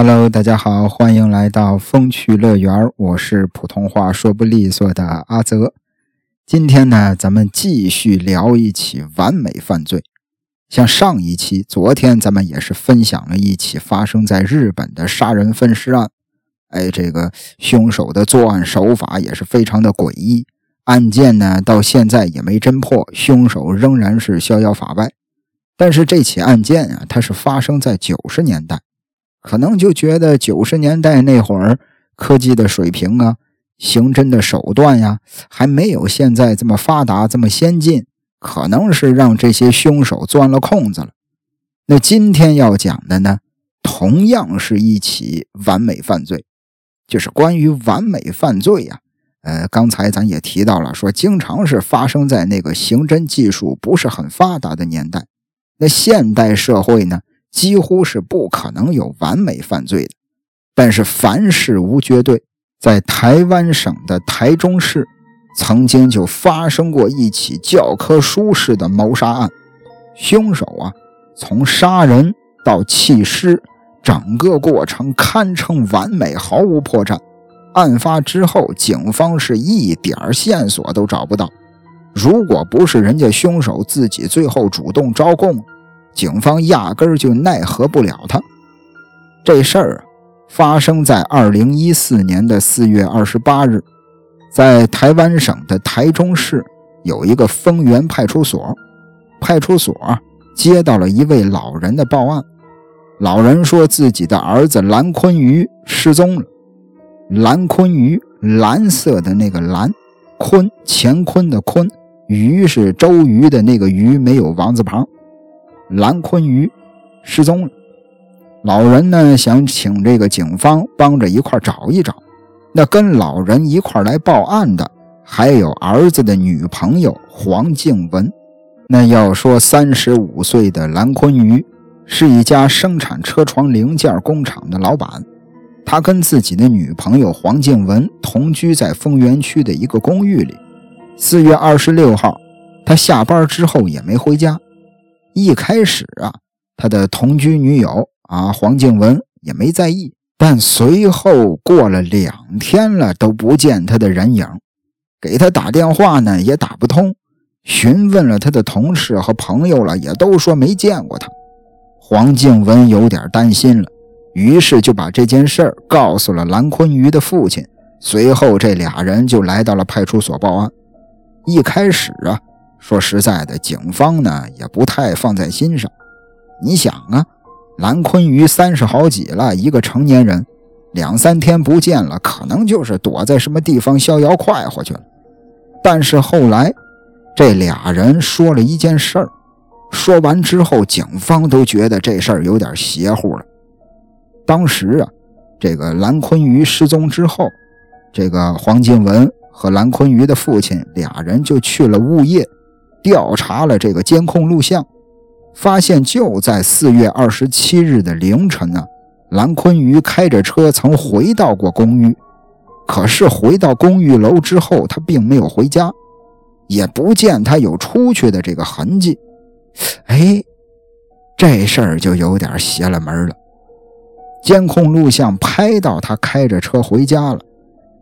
Hello， 大家好，欢迎来到风趣乐园，我是普通话说不利索的阿泽。今天呢，咱们继续聊一起完美犯罪。像上一期，昨天咱们也是分享了一起发生在日本的杀人分尸案。这个凶手的作案手法也是非常的诡异，案件呢到现在也没侦破，凶手仍然是逍遥法外。但是这起案件啊，它是发生在90年代。可能就觉得90年代那会儿科技的水平啊，刑侦的手段呀，还没有现在这么发达这么先进，可能是让这些凶手钻了空子了。那今天要讲的呢，同样是一起完美犯罪。就是关于完美犯罪呀，刚才咱也提到了，说经常是发生在那个刑侦技术不是很发达的年代。那现代社会呢，几乎是不可能有完美犯罪的，但是凡事无绝对。在台湾省的台中市，曾经就发生过一起教科书式的谋杀案。凶手啊，从杀人到弃尸，整个过程堪称完美，毫无破绽。案发之后，警方是一点线索都找不到。如果不是人家凶手自己最后主动招供，警方压根儿就奈何不了他。这事儿发生在2014年的4月28日，在台湾省的台中市有一个丰原派出所。派出所接到了一位老人的报案，老人说自己的儿子蓝坤瑜失踪了。蓝坤瑜，蓝色的那个蓝，坤，乾坤的坤，瑜是周瑜的那个瑜，没有王字旁。蓝坤瑜失踪了，老人呢想请这个警方帮着一块找一找。那跟老人一块来报案的还有儿子的女朋友黄静文。那要说35岁的蓝坤瑜是一家生产车床零件工厂的老板，他跟自己的女朋友黄静文同居在丰原区的一个公寓里。4月26号他下班之后也没回家。一开始他的同居女友黄静文也没在意，但随后过了2天了都不见他的人影，给他打电话呢也打不通，询问了他的同事和朋友了也都说没见过他。黄静文有点担心了，于是就把这件事儿告诉了蓝坤瑜的父亲，随后这俩人就来到了派出所报案。一开始说实在的，警方呢也不太放在心上。你想蓝坤瑜30好几了，一个成年人，2-3天不见了，可能就是躲在什么地方逍遥快活去了。但是后来这俩人说了一件事儿，说完之后警方都觉得这事儿有点邪乎了。当时这个蓝坤瑜失踪之后，这个黄静文和蓝坤瑜的父亲俩人就去了物业，调查了这个监控录像，发现就在4月27日的凌晨蓝坤瑜开着车曾回到过公寓，可是回到公寓楼之后他并没有回家，也不见他有出去的这个痕迹。这事儿就有点邪了门了。监控录像拍到他开着车回家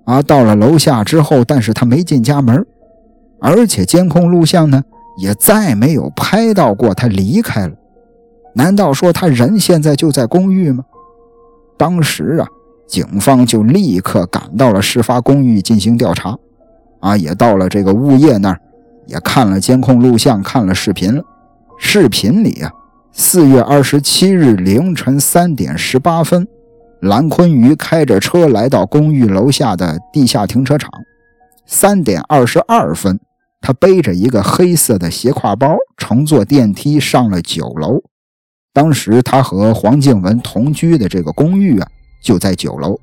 了到了楼下之后，但是他没进家门，而且监控录像呢也再没有拍到过他离开了。难道说他人现在就在公寓吗？当时警方就立刻赶到了事发公寓进行调查也到了这个物业那儿，也看了监控录像，看了视频了。视频里4月27日凌晨3点18分，蓝坤瑜开着车来到公寓楼下的地下停车场。3点22分，他背着一个黑色的斜挎包，乘坐电梯上了9楼。当时他和黄静文同居的这个公寓就在9楼。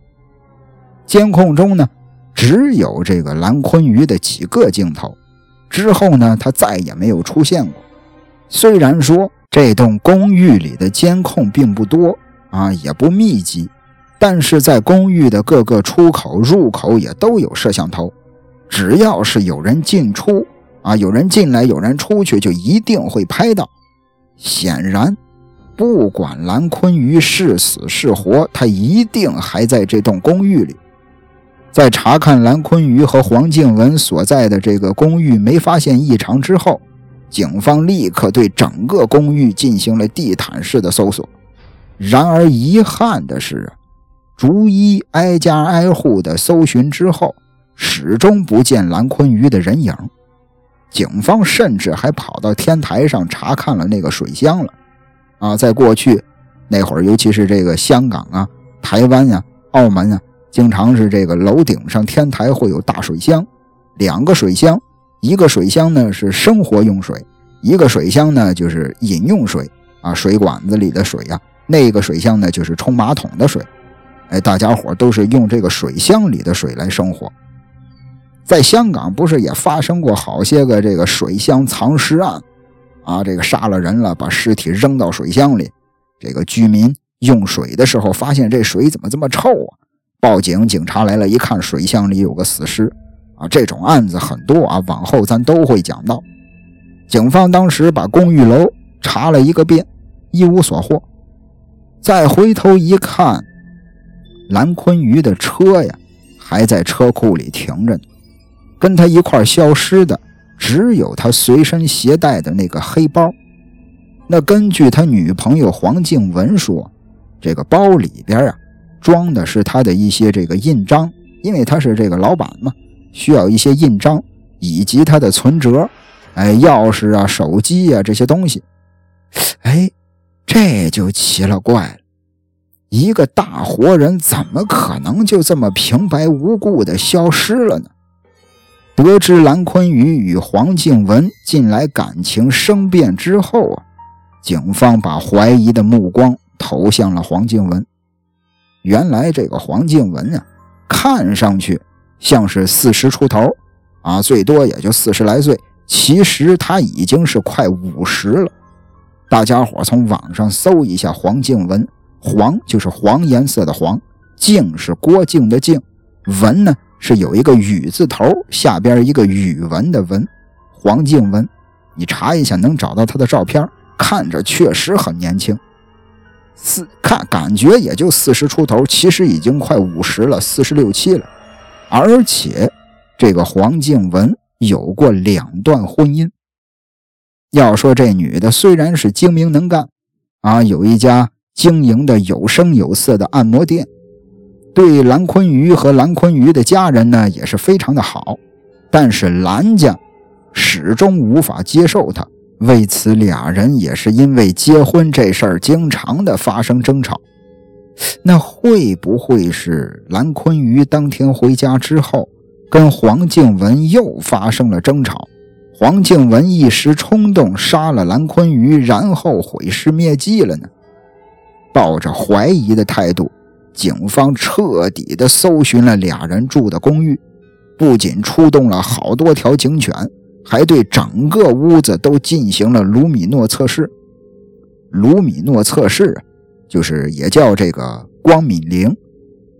监控中呢，只有这个蓝坤瑜的几个镜头，之后呢，他再也没有出现过。虽然说这栋公寓里的监控并不多也不密集，但是在公寓的各个出口入口也都有摄像头，只要是有人进出有人进来有人出去，就一定会拍到。显然不管蓝坤瑜是死是活，他一定还在这栋公寓里。在查看蓝坤瑜和黄静文所在的这个公寓没发现异常之后，警方立刻对整个公寓进行了地毯式的搜索。然而遗憾的是，逐一挨家挨户的搜寻之后，始终不见蓝坤瑜的人影。警方甚至还跑到天台上查看了那个水箱了。在过去那会儿，尤其是这个香港啊、台湾啊、澳门啊，经常是这个楼顶上天台会有大水箱，两个水箱，一个水箱呢是生活用水，一个水箱呢就是饮用水啊，水管子里的水啊，那个水箱呢就是冲马桶的水。大家伙都是用这个水箱里的水来生活。在香港不是也发生过好些个这个水箱藏尸案啊，这个杀了人了，把尸体扔到水箱里，这个居民用水的时候发现这水怎么这么臭啊，报警，警察来了一看，水箱里有个死尸啊，这种案子很多啊，往后咱都会讲到。警方当时把公寓楼查了一个遍，一无所获。再回头一看，蓝坤瑜的车呀还在车库里停着呢。跟他一块消失的只有他随身携带的那个黑包。那根据他女朋友黄静文说，这个包里边啊装的是他的一些这个印章，因为他是这个老板嘛，需要一些印章以及他的存折、钥匙啊、手机啊这些东西。这就奇了怪了。一个大活人怎么可能就这么平白无故的消失了呢？得知蓝坤瑜与黄静文近来感情生变之后啊，警方把怀疑的目光投向了黄静文。原来这个黄静文啊，看上去像是40出头啊，最多也就40来岁，其实他已经是快50了。大家伙从网上搜一下黄静文，黄就是黄颜色的黄，静是郭靖的靖，文呢是有一个雨字头，下边一个语文的文，黄静文。你查一下能找到他的照片，看着确实很年轻，感觉也就40出头，其实已经快50了，46、7了。而且这个黄静文有过2段婚姻。要说这女的虽然是精明能干啊，有一家经营的有声有色的按摩店，对蓝坤瑜和蓝坤瑜的家人呢也是非常的好，但是蓝家始终无法接受他，为此俩人也是因为结婚这事儿经常的发生争吵。那会不会是蓝坤瑜当天回家之后跟黄静文又发生了争吵，黄静文一时冲动杀了蓝坤瑜，然后毁尸灭迹了呢？抱着怀疑的态度，警方彻底的搜寻了俩人住的公寓，不仅出动了好多条警犬，还对整个屋子都进行了卢米诺测试。卢米诺测试就是也叫这个光敏灵，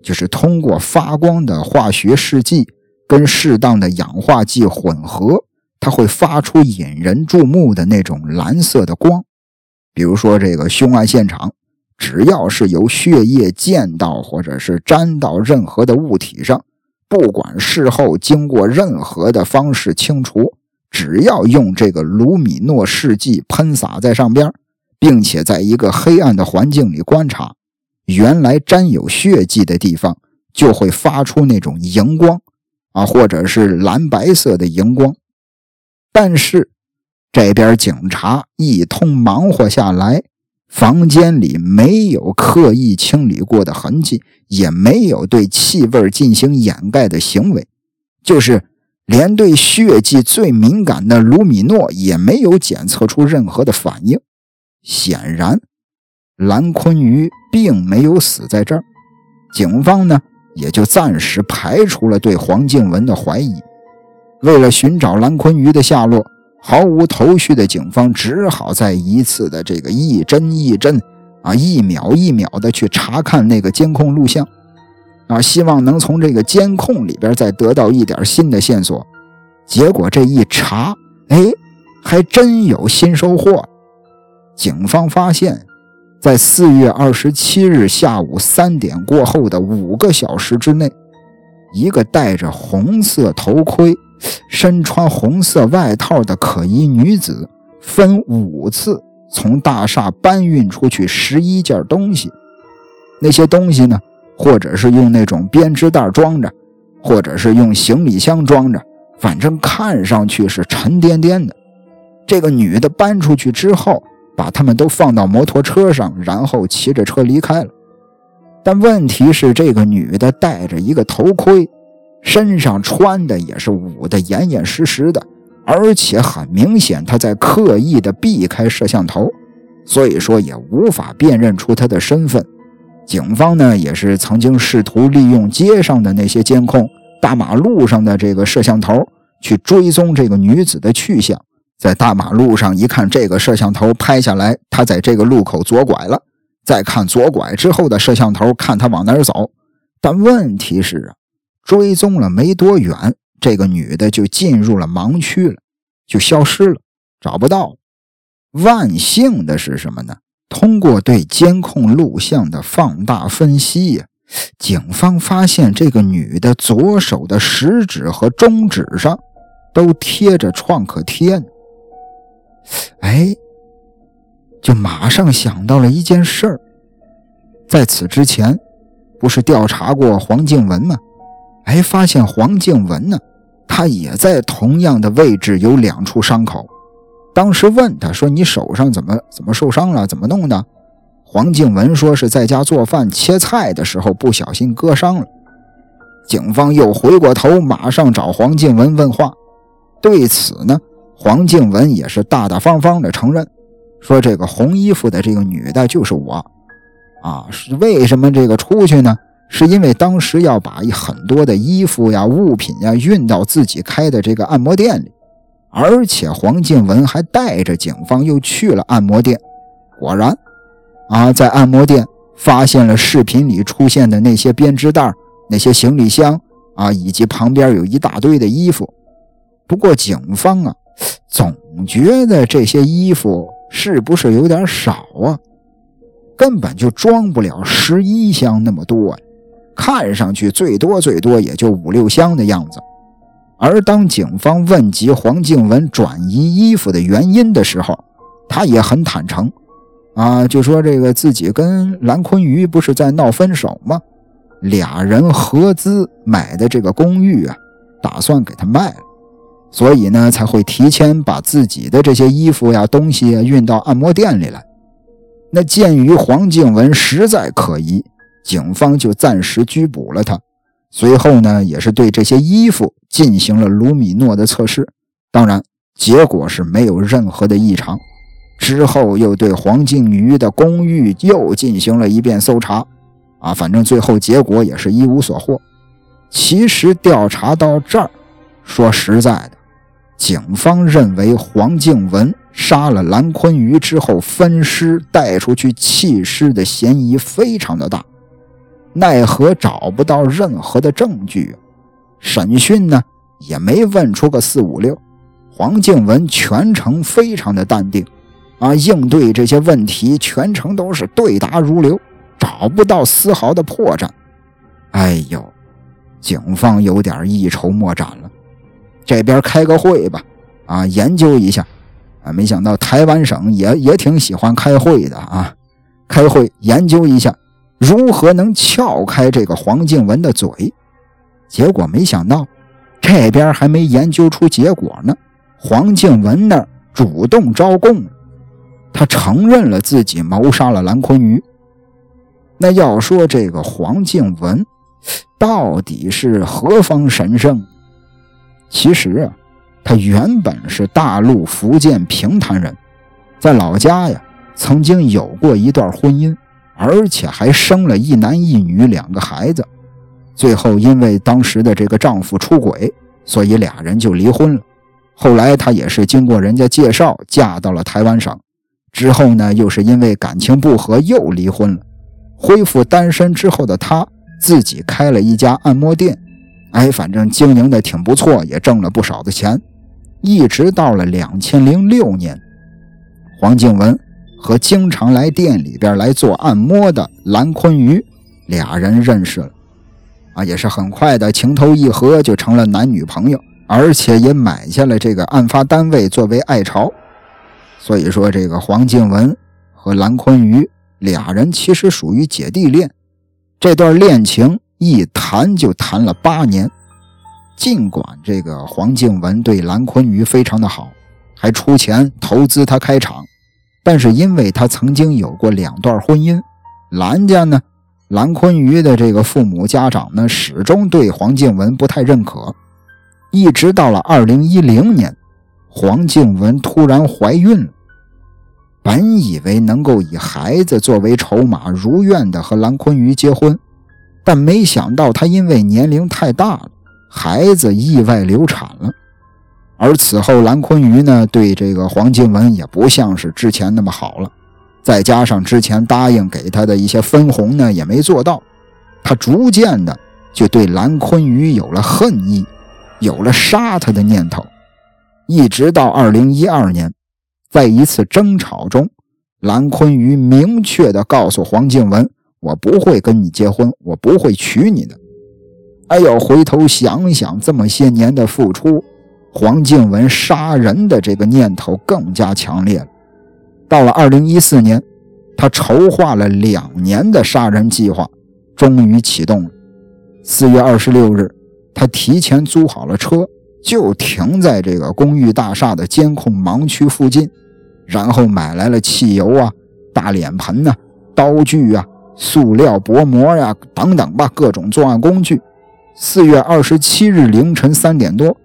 就是通过发光的化学试剂跟适当的氧化剂混合，它会发出引人注目的那种蓝色的光。比如说这个凶案现场，只要是由血液溅到或者是沾到任何的物体上，不管事后经过任何的方式清除，只要用这个卢米诺试剂喷洒在上边，并且在一个黑暗的环境里观察，原来沾有血迹的地方就会发出那种荧光啊，或者是蓝白色的荧光。但是这边警察一通忙活下来，房间里没有刻意清理过的痕迹，也没有对气味进行掩盖的行为，就是连对血迹最敏感的卢米诺也没有检测出任何的反应。显然蓝坤瑜并没有死在这儿，警方呢也就暂时排除了对黄静文的怀疑。为了寻找蓝坤瑜的下落，毫无头绪的警方只好再一次的这个一帧一帧啊，一秒一秒的去查看那个监控录像啊，希望能从这个监控里边再得到一点新的线索。结果这一查，还真有新收获。警方发现在4月27日下午3点过后的5个小时之内，一个戴着红色头盔、身穿红色外套的可疑女子分5次从大厦搬运出去11件东西。那些东西呢，或者是用那种编织袋装着，或者是用行李箱装着，反正看上去是沉甸甸的。这个女的搬出去之后，把他们都放到摩托车上，然后骑着车离开了。但问题是，这个女的戴着一个头盔，身上穿的也是捂得严严实实的，而且很明显她在刻意的避开摄像头，所以说也无法辨认出她的身份。警方呢，也是曾经试图利用街上的那些监控、大马路上的这个摄像头去追踪这个女子的去向。在大马路上一看，这个摄像头拍下来她在这个路口左拐了，再看左拐之后的摄像头，看她往哪儿走。但问题是啊，追踪了没多远，这个女的就进入了盲区了，就消失了，找不到。万幸的是什么呢？通过对监控录像的放大分析，警方发现这个女的左手的食指和中指上都贴着创可贴呢。哎，就马上想到了一件事儿，在此之前不是调查过黄静文吗？哎，发现黄静文呢，他也在同样的位置有2处伤口。当时问他说，你手上怎么受伤了，怎么弄的？黄静文说是在家做饭切菜的时候不小心割伤了。警方又回过头马上找黄静文问话。对此呢，黄静文也是大大方方的承认，说这个红衣服的这个女的就是我啊。是为什么这个出去呢？是因为当时要把很多的衣服呀、物品呀运到自己开的这个按摩店里，而且黄静文还带着警方又去了按摩店。果然啊，在按摩店发现了视频里出现的那些编织袋、那些行李箱啊，以及旁边有一大堆的衣服。不过警方啊，总觉得这些衣服是不是有点少啊，根本就装不了11箱那么多，看上去最多也就5-6箱的样子。而当警方问及黄静文转移衣服的原因的时候，他也很坦诚啊，就说这个自己跟蓝坤瑜不是在闹分手吗？2人合资买的这个公寓啊，打算给他卖了，所以呢才会提前把自己的这些衣服呀、东西运到按摩店里来。那鉴于黄静文实在可疑，警方就暂时拘捕了他。随后呢，也是对这些衣服进行了卢米诺的测试，当然结果是没有任何的异常。之后又对黄静瑜的公寓又进行了一遍搜查啊，反正最后结果也是一无所获。其实调查到这儿，说实在的，警方认为黄静文杀了蓝坤瑜之后分尸带出去弃尸的嫌疑非常的大，奈何找不到任何的证据，审讯呢也没问出个4-5-6。黄静文全程非常的淡定啊，应对这些问题全程都是对答如流，找不到丝毫的破绽。哎呦，警方有点一筹莫展了。这边开个会吧啊，研究一下啊，没想到台湾省也挺喜欢开会的啊。开会研究一下如何能撬开这个黄静文的嘴。结果没想到这边还没研究出结果呢，黄静文那儿主动招供，他承认了自己谋杀了蓝坤瑜。那要说这个黄静文到底是何方神圣，其实啊，他原本是大陆福建平潭人，在老家呀曾经有过一段婚姻，而且还生了1男1女2个孩子。最后因为当时的这个丈夫出轨，所以2人就离婚了。后来她也是经过人家介绍嫁到了台湾省，之后呢又是因为感情不和又离婚了。恢复单身之后的她自己开了一家按摩店，哎，反正经营的挺不错，也挣了不少的钱。一直到了2006年，黄静文和经常来店里边来做按摩的蓝坤瑜，俩人认识了，也是很快的情投意合就成了男女朋友，而且也买下了这个案发单位作为爱巢。所以说这个黄靖文和蓝坤瑜俩人其实属于姐弟恋，这段恋情一谈就谈了8年。尽管这个黄靖文对蓝坤瑜非常的好，还出钱投资他开厂，但是因为他曾经有过2段婚姻，蓝家呢，蓝坤瑜的这个父母家长呢，始终对黄靖文不太认可。一直到了2010年，黄靖文突然怀孕了，本以为能够以孩子作为筹码如愿的和蓝坤瑜结婚，但没想到他因为年龄太大了，孩子意外流产了。而此后蓝坤瑜呢，对这个黄靖文也不像是之前那么好了，再加上之前答应给他的一些分红呢也没做到，他逐渐的就对蓝坤瑜有了恨意，有了杀他的念头。一直到2012年，在一次争吵中，蓝坤瑜明确的告诉黄靖文，我不会跟你结婚，我不会娶你的。回头想想这么些年的付出，黄靖文杀人的这个念头更加强烈了。到了2014年，他筹划了2年的杀人计划，终于启动了。4月26日，他提前租好了车，就停在这个公寓大厦的监控盲区附近，然后买来了汽油啊、大脸盆啊、刀具啊、塑料薄膜啊等等吧，各种作案工具。4月27日凌晨3点多，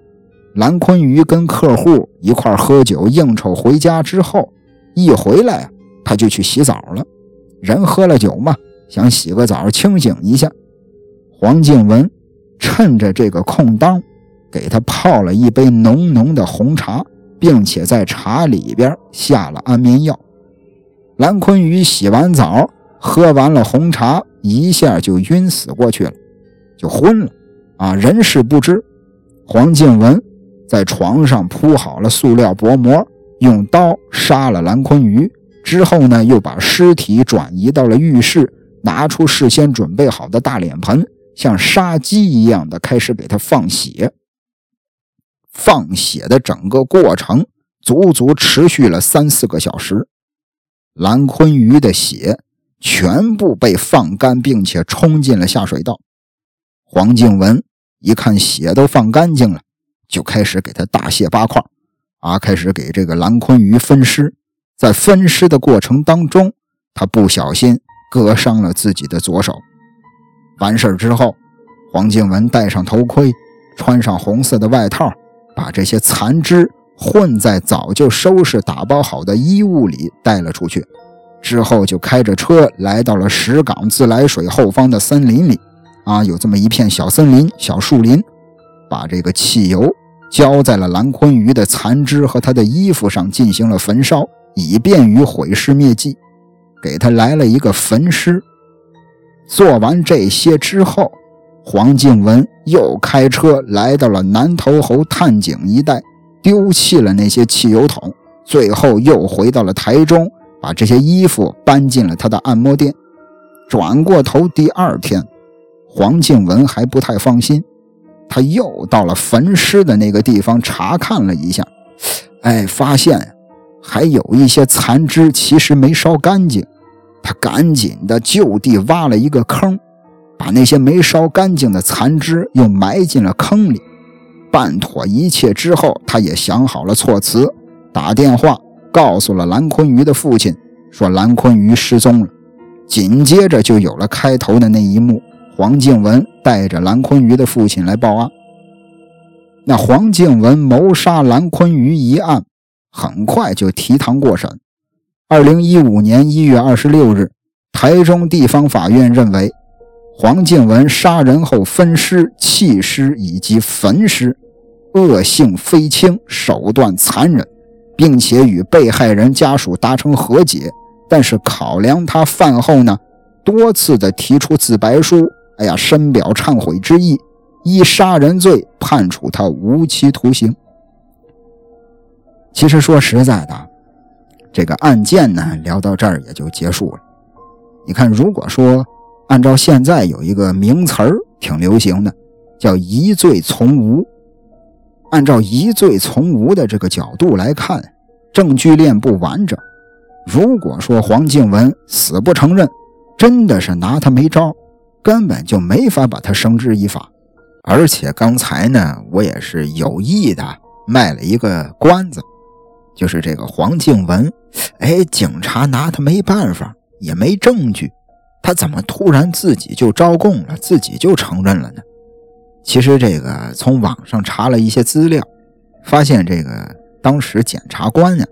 蓝坤瑜跟客户一块喝酒应酬回家之后，一回来他就去洗澡了。人喝了酒嘛，想洗个澡清醒一下。黄靖文趁着这个空当，给他泡了一杯浓浓的红茶，并且在茶里边下了安眠药。蓝坤瑜洗完澡，喝完了红茶，一下就晕死过去了，就昏了人事不知。黄靖文在床上铺好了塑料薄膜，用刀杀了蓝坤瑜之后呢，又把尸体转移到了浴室，拿出事先准备好的大脸盆，像杀鸡一样的开始给他放血。放血的整个过程足足持续了3-4个小时，蓝坤瑜的血全部被放干，并且冲进了下水道。黄靖文一看血都放干净了，就开始给他大卸八块开始给这个蓝坤瑜分尸。在分尸的过程当中，他不小心割伤了自己的左手。完事之后，黄靖文戴上头盔，穿上红色的外套，把这些残肢混在早就收拾打包好的衣物里带了出去，之后就开着车来到了石岗自来水后方的森林里有这么一片小森林、小树林，把这个汽油浇在了蓝坤瑜的残肢和他的衣服上，进行了焚烧，以便于毁尸灭迹，给他来了一个焚尸。做完这些之后，黄靖文又开车来到了南头侯探井一带，丢弃了那些汽油桶，最后又回到了台中，把这些衣服搬进了他的按摩店。转过头第2天，黄靖文还不太放心，他又到了焚尸的那个地方查看了一下，发现还有一些残肢其实没烧干净。他赶紧的就地挖了一个坑，把那些没烧干净的残肢又埋进了坑里。办妥一切之后，他也想好了措辞，打电话告诉了蓝坤瑜的父亲，说蓝坤瑜失踪了。紧接着就有了开头的那一幕，黄靖文带着蓝坤瑜的父亲来报案。那黄靖文谋杀蓝坤瑜一案很快就提堂过审。2015年1月26日，台中地方法院认为，黄靖文杀人后分尸、弃尸以及焚尸，恶性非轻，手段残忍，并且与被害人家属达成和解，但是考量他犯后呢，多次的提出自白书，深表忏悔之意，依杀人罪判处他无期徒刑。其实说实在的，这个案件呢，聊到这儿也就结束了。你看，如果说按照现在有一个名词儿挺流行的，叫疑罪从无。按照疑罪从无的这个角度来看，证据链不完整。如果说黄静文死不承认，真的是拿他没招，根本就没法把他绳之以法。而且刚才呢，我也是有意的卖了一个关子，就是这个黄静文，警察拿他没办法，也没证据，他怎么突然自己就招供了，自己就承认了呢？其实这个从网上查了一些资料，发现这个当时检察官呢，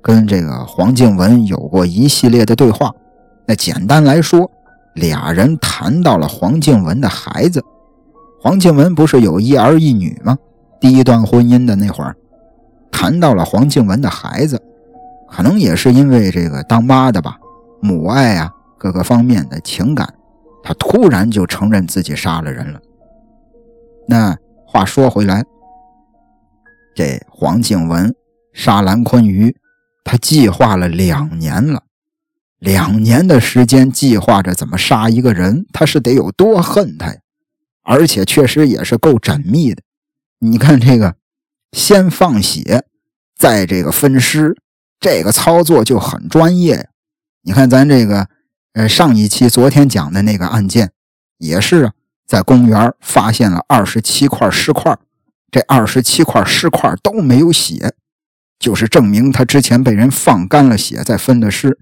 跟这个黄静文有过一系列的对话。那简单来说，俩人谈到了黄静文的孩子。黄静文不是有一儿一女吗？第一段婚姻的那会儿，谈到了黄静文的孩子，可能也是因为这个当妈的吧，母爱啊，各个方面的情感，他突然就承认自己杀了人了。那话说回来，这黄静文杀蓝坤瑜，他计划了2年了，2年的时间计划着怎么杀一个人，他是得有多恨他呀！而且确实也是够缜密的。你看这个先放血，再这个分尸，这个操作就很专业呀。你看咱这个上一期昨天讲的那个案件也是啊，在公园发现了27块尸块，这27块尸块都没有血，就是证明他之前被人放干了血再分的尸。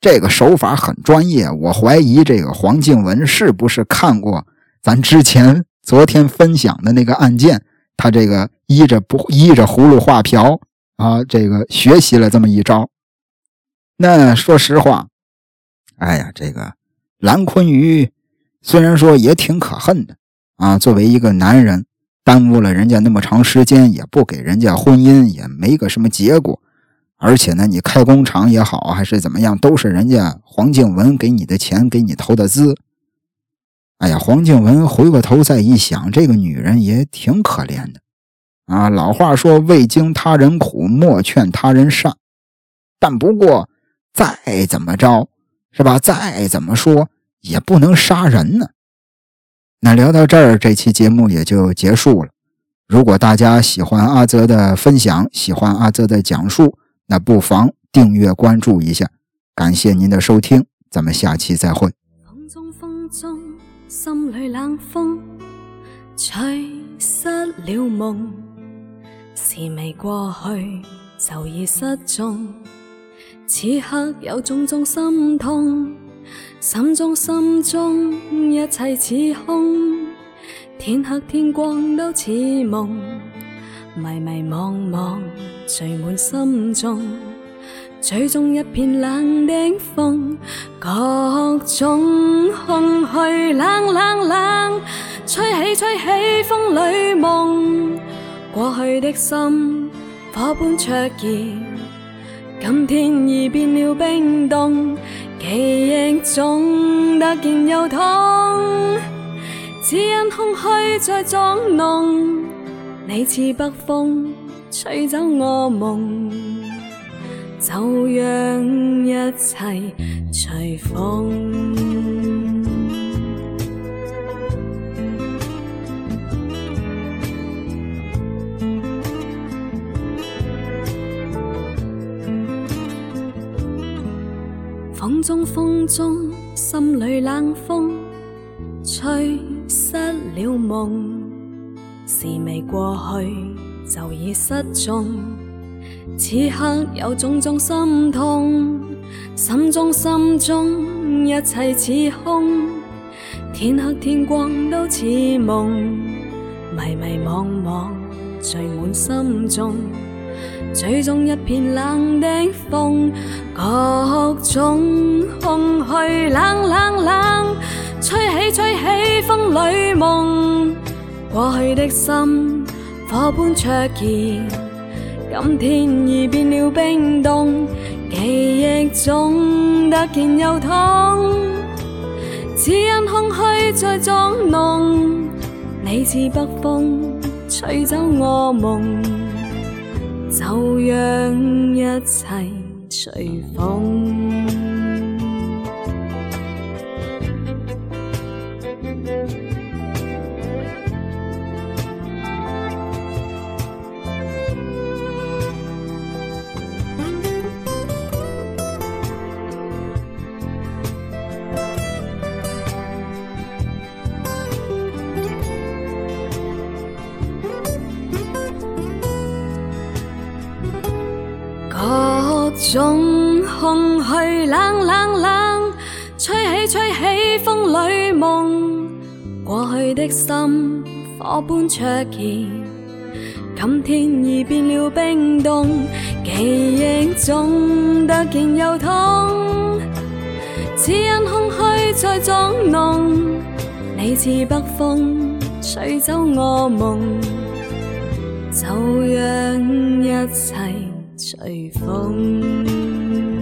这个手法很专业，我怀疑这个黄静文是不是看过咱之前昨天分享的那个案件，他这个依着葫芦画瓢啊，这个学习了这么一招。那说实话，这个蓝坤瑜虽然说也挺可恨的啊，作为一个男人耽误了人家那么长时间，也不给人家婚姻，也没个什么结果。而且呢，你开工厂也好还是怎么样，都是人家黄静文给你的钱，给你投的资。黄静文回过头再一想，这个女人也挺可怜的啊。老话说，未经他人苦，莫劝他人善。但不过再怎么着是吧，再怎么说也不能杀人呢。那聊到这儿，这期节目也就结束了。如果大家喜欢阿泽的分享，喜欢阿泽的讲述，那不妨订阅关注一下。感谢您的收听，咱们下期再会。风中风中，心里冷风，吹失了梦，事未过去就已失踪，此刻有种种心痛，心中一切似空，天黑天光都似梦，迷迷惘惘聚满心中，嘴中一片冷的风，各种空虚冷，吹起风里梦，过去的心火般灼热，今天已變了冰凍，記憶中突然又痛，只因空虛在作弄，你似北風吹走我夢，就讓一切隨風。风中，心里冷风，吹失了梦，事未过去就已失踪，此刻有种种心痛，心中一切似空，天黑天光都似夢，迷迷惘惘聚滿心中，嘴中一片冷的風，各種空虛冷，吹起風裏夢，過去的心火般灼熱，今天已變了冰凍，記憶中突然又痛，只因空虛在作弄，你似北風吹走我夢，就讓一切随风，各種空虛冷冷冷，吹起吹起風裏夢，過去的心火般灼熱，今天已變了冰凍，記憶中突然又痛，只因空虛在撞弄，你似北風吹走我夢，就讓一切隨風。